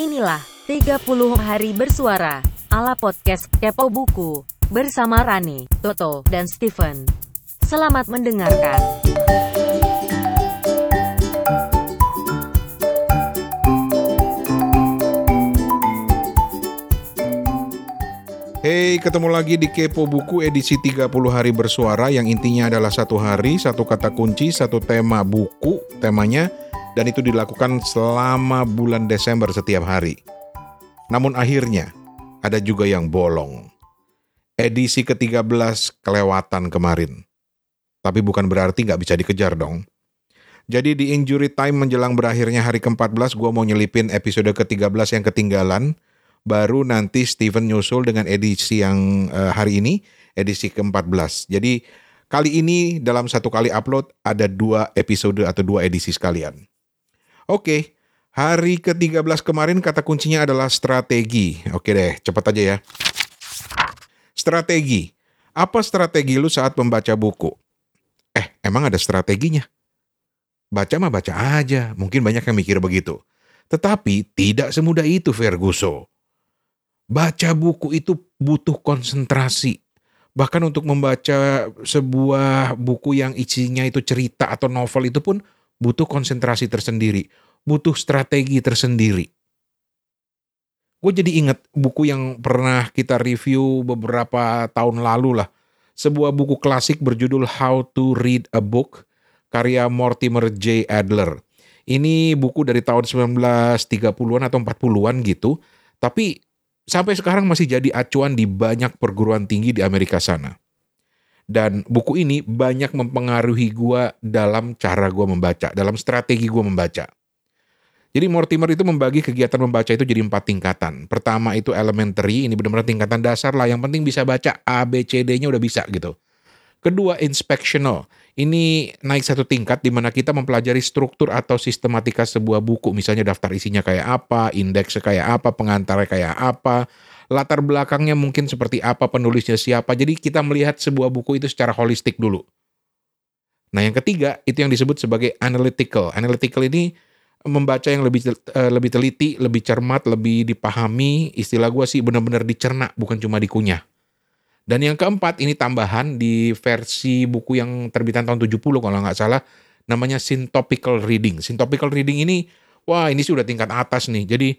Inilah 30 hari bersuara ala podcast Kepo Buku bersama Rani, Toto, dan Steven. Selamat mendengarkan. Hey, ketemu lagi di Kepo Buku edisi 30 hari bersuara yang intinya adalah 1 hari, 1 kata kunci, 1 tema buku temanya. Dan itu dilakukan selama bulan Desember setiap hari. Namun akhirnya, ada juga yang bolong. Edisi ke-13 kelewatan kemarin. Tapi bukan berarti nggak bisa dikejar dong. Jadi di injury time menjelang berakhirnya hari ke-14, gue mau nyelipin episode ke-13 yang ketinggalan. Baru nanti Steven nyusul dengan edisi yang hari ini, edisi ke-14. Jadi kali ini dalam 1 kali upload ada 2 episode atau 2 edisi sekalian. Oke, hari ke-13 kemarin kata kuncinya adalah strategi. Oke deh, cepat aja ya. Strategi. Apa strategi lu saat membaca buku? Emang ada strateginya? Baca mah baca aja. Mungkin banyak yang mikir begitu. Tetapi tidak semudah itu, Ferguson. Baca buku itu butuh konsentrasi. Bahkan untuk membaca sebuah buku yang isinya itu cerita atau novel itu pun butuh konsentrasi tersendiri. Butuh strategi tersendiri. Gue jadi ingat buku yang pernah kita review beberapa tahun lalu lah. Sebuah buku klasik berjudul How to Read a Book, karya Mortimer J. Adler. Ini buku dari tahun 1930-an atau 40-an gitu. Tapi sampai sekarang masih jadi acuan di banyak perguruan tinggi di Amerika sana. Dan buku ini banyak mempengaruhi gue dalam cara gue membaca, dalam strategi gue membaca. Jadi Mortimer itu membagi kegiatan membaca itu jadi 4 tingkatan. Pertama itu elementary, ini benar-benar tingkatan dasar lah. Yang penting bisa baca, A, B, C, D-nya udah bisa gitu. Kedua inspectional, ini naik 1 tingkat di mana kita mempelajari struktur atau sistematika sebuah buku. Misalnya daftar isinya kayak apa, indeksnya kayak apa, pengantarnya kayak apa, latar belakangnya mungkin seperti apa, penulisnya siapa. Jadi kita melihat sebuah buku itu secara holistik dulu. Nah yang ketiga, itu yang disebut sebagai analytical. Analytical ini membaca yang lebih teliti, lebih cermat, lebih dipahami. Istilah gue sih benar-benar dicerna, bukan cuma dikunyah. Dan yang keempat, ini tambahan di versi buku yang terbitan tahun 70 kalau nggak salah, namanya syntopical reading. Syntopical reading ini, wah ini sudah tingkat atas nih. Jadi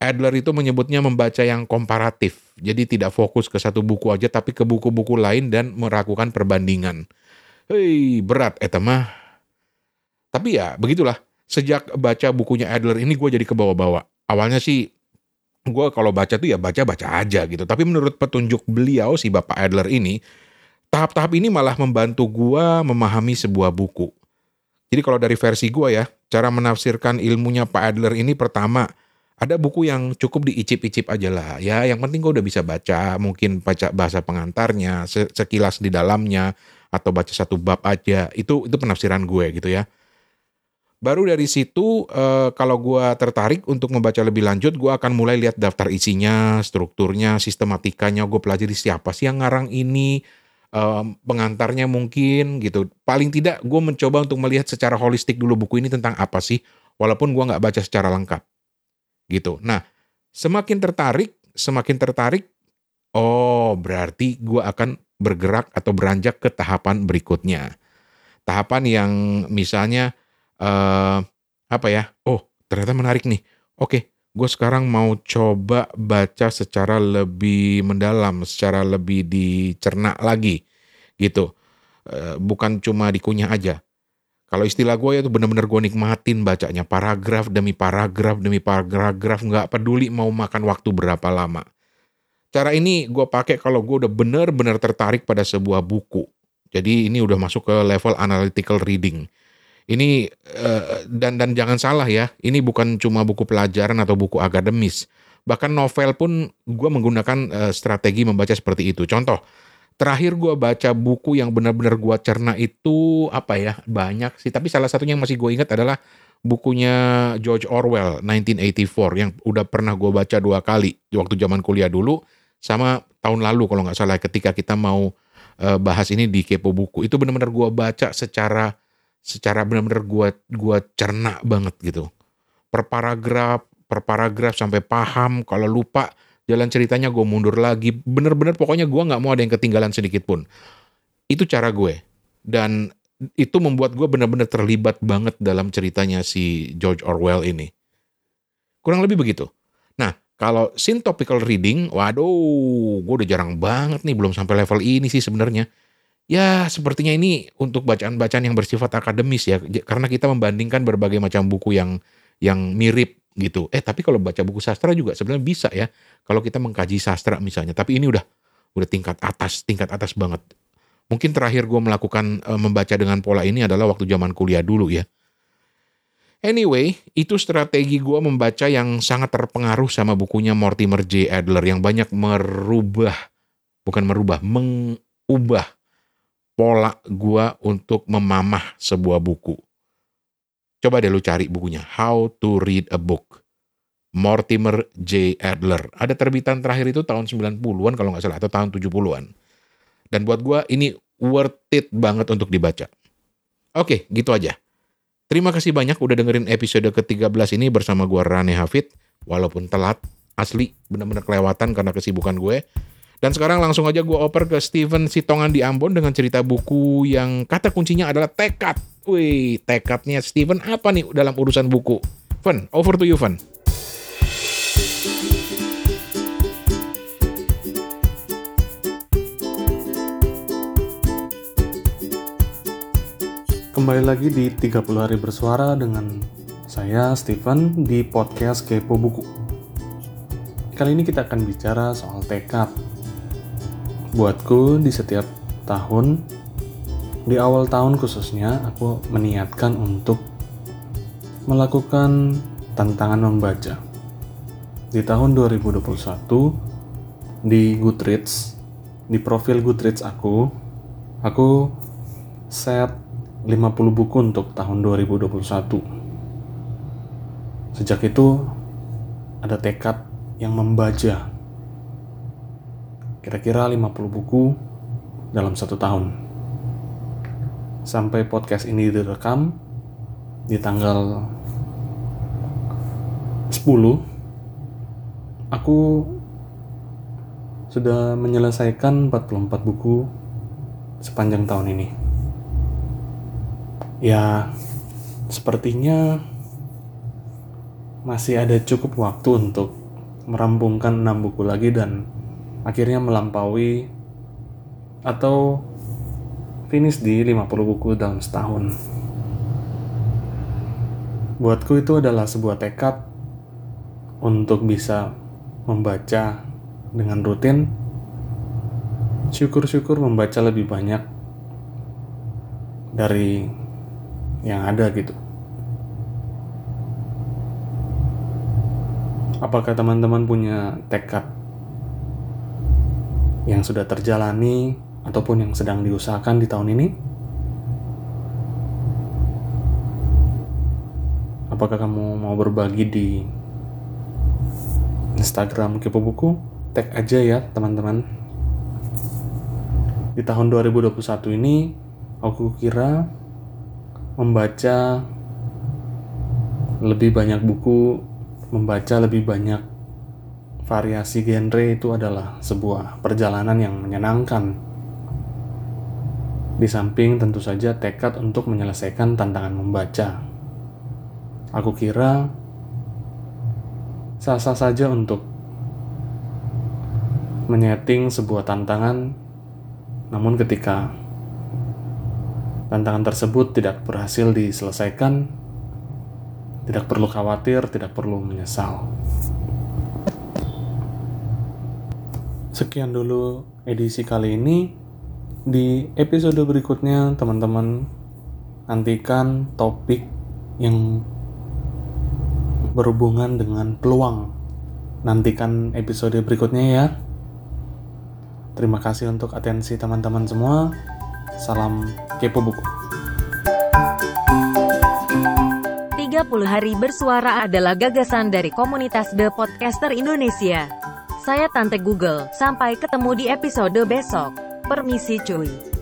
Adler itu menyebutnya membaca yang komparatif. Jadi tidak fokus ke satu buku aja, tapi ke buku-buku lain dan melakukan perbandingan. Hei, berat mah. Tapi ya begitulah. Sejak baca bukunya Adler ini gue jadi kebawa-bawa. Awalnya sih gue kalau baca tuh ya baca-baca aja gitu. Tapi menurut petunjuk beliau si Bapak Adler ini, tahap-tahap ini malah membantu gue memahami sebuah buku. Jadi kalau dari versi gue ya, cara menafsirkan ilmunya Pak Adler ini pertama, ada buku yang cukup diicip-icip aja lah. Ya yang penting gue udah bisa baca, mungkin baca bahasa pengantarnya, sekilas di dalamnya, atau baca 1 bab aja. Itu penafsiran gue gitu ya. Baru dari situ, kalau gue tertarik untuk membaca lebih lanjut, gue akan mulai lihat daftar isinya, strukturnya, sistematikanya. Gue pelajari siapa sih yang ngarang ini, pengantarnya mungkin gitu. Paling tidak gue mencoba untuk melihat secara holistik dulu buku ini tentang apa sih, walaupun gue nggak baca secara lengkap gitu. Nah, semakin tertarik, oh berarti gue akan bergerak atau beranjak ke tahapan berikutnya. Tahapan yang misalnya oh ternyata menarik nih. Oke, gue sekarang mau coba baca secara lebih mendalam, secara lebih dicerna lagi gitu. Bukan cuma dikunyah aja. Kalau istilah gue ya itu benar-benar gue nikmatin bacanya, paragraf demi paragraf demi paragraf, nggak peduli mau makan waktu berapa lama. Cara ini gue pakai kalau gue udah benar-benar tertarik pada sebuah buku. Jadi ini udah masuk ke level analytical reading. Ini dan jangan salah ya, ini bukan cuma buku pelajaran atau buku akademis. Bahkan novel pun gue menggunakan strategi membaca seperti itu. Contoh, terakhir gue baca buku yang benar-benar gue cerna itu banyak sih. Tapi salah satunya yang masih gue ingat adalah bukunya George Orwell, 1984, yang udah pernah gue baca 2 kali waktu zaman kuliah dulu sama tahun lalu kalau nggak salah ketika kita mau bahas ini di Kepo Buku. Itu benar-benar gue baca secara benar-benar gue cerna banget gitu. Per paragraf, per paragraf sampai paham. Kalau lupa jalan ceritanya gue mundur lagi. Bener-bener pokoknya gue gak mau ada yang ketinggalan sedikit pun. Itu cara gue. Dan itu membuat gue bener-bener terlibat banget dalam ceritanya si George Orwell ini. Kurang lebih begitu. Nah, kalau syntopical reading, waduh, gue udah jarang banget nih, belum sampai level ini sih sebenarnya. Ya, sepertinya ini untuk bacaan-bacaan yang bersifat akademis ya, karena kita membandingkan berbagai macam buku yang mirip gitu. Tapi kalau baca buku sastra juga sebenarnya bisa ya, kalau kita mengkaji sastra misalnya. Tapi ini udah tingkat atas banget. Mungkin terakhir gue melakukan membaca dengan pola ini adalah waktu zaman kuliah dulu ya. Anyway, itu strategi gue membaca yang sangat terpengaruh sama bukunya Mortimer J. Adler yang banyak mengubah pola gue untuk memamah sebuah buku. Coba deh lu cari bukunya, How to Read a Book, Mortimer J. Adler. Ada terbitan terakhir itu tahun 90-an kalau nggak salah, atau tahun 70-an. Dan buat gue ini worth it banget untuk dibaca. Oke, gitu aja. Terima kasih banyak udah dengerin episode ke-13 ini bersama gue Rane Hafid. Walaupun telat, asli benar-benar kelewatan karena kesibukan gue. Dan sekarang langsung aja gue oper ke Steven Sitongan di Ambon dengan cerita buku yang kata kuncinya adalah tekad. Wih, tekadnya Steven apa nih dalam urusan buku? Fen, over to you Fen. Kembali lagi di 30 hari bersuara dengan saya, Steven, di podcast Kepo Buku. Kali ini kita akan bicara soal tekad. Buatku di setiap tahun, di awal tahun khususnya, aku meniatkan untuk melakukan tantangan membaca. Di tahun 2021, di Goodreads, di profil Goodreads aku set 50 buku untuk tahun 2021. Sejak itu ada tekad yang membaca kira-kira 50 buku dalam 1 tahun. Sampai podcast ini direkam di tanggal 10, aku sudah menyelesaikan 44 buku sepanjang tahun ini. Ya, sepertinya masih ada cukup waktu untuk merampungkan 6 buku lagi dan akhirnya melampaui atau finish di 50 buku dalam setahun. Buatku itu adalah sebuah tekad untuk bisa membaca dengan rutin. Syukur-syukur membaca lebih banyak dari yang ada gitu. Apakah teman-teman punya tekad yang sudah terjalani ataupun yang sedang diusahakan di tahun ini? Apakah kamu mau berbagi di Instagram Kepo Buku? Tag aja ya teman-teman. Di tahun 2021 ini aku kira membaca lebih banyak buku, membaca lebih banyak variasi genre itu adalah sebuah perjalanan yang menyenangkan. Di samping tentu saja tekad untuk menyelesaikan tantangan membaca. Aku kira sah-sah saja untuk menyeting sebuah tantangan, namun ketika tantangan tersebut tidak berhasil diselesaikan, tidak perlu khawatir, tidak perlu menyesal. Sekian dulu edisi kali ini. Di episode berikutnya, teman-teman nantikan topik yang berhubungan dengan peluang. Nantikan episode berikutnya ya. Terima kasih untuk atensi teman-teman semua. Salam Kepo Buku. 30 hari bersuara adalah gagasan dari komunitas The Podcaster Indonesia. Saya Tante Google, sampai ketemu di episode besok. Permisi cuy.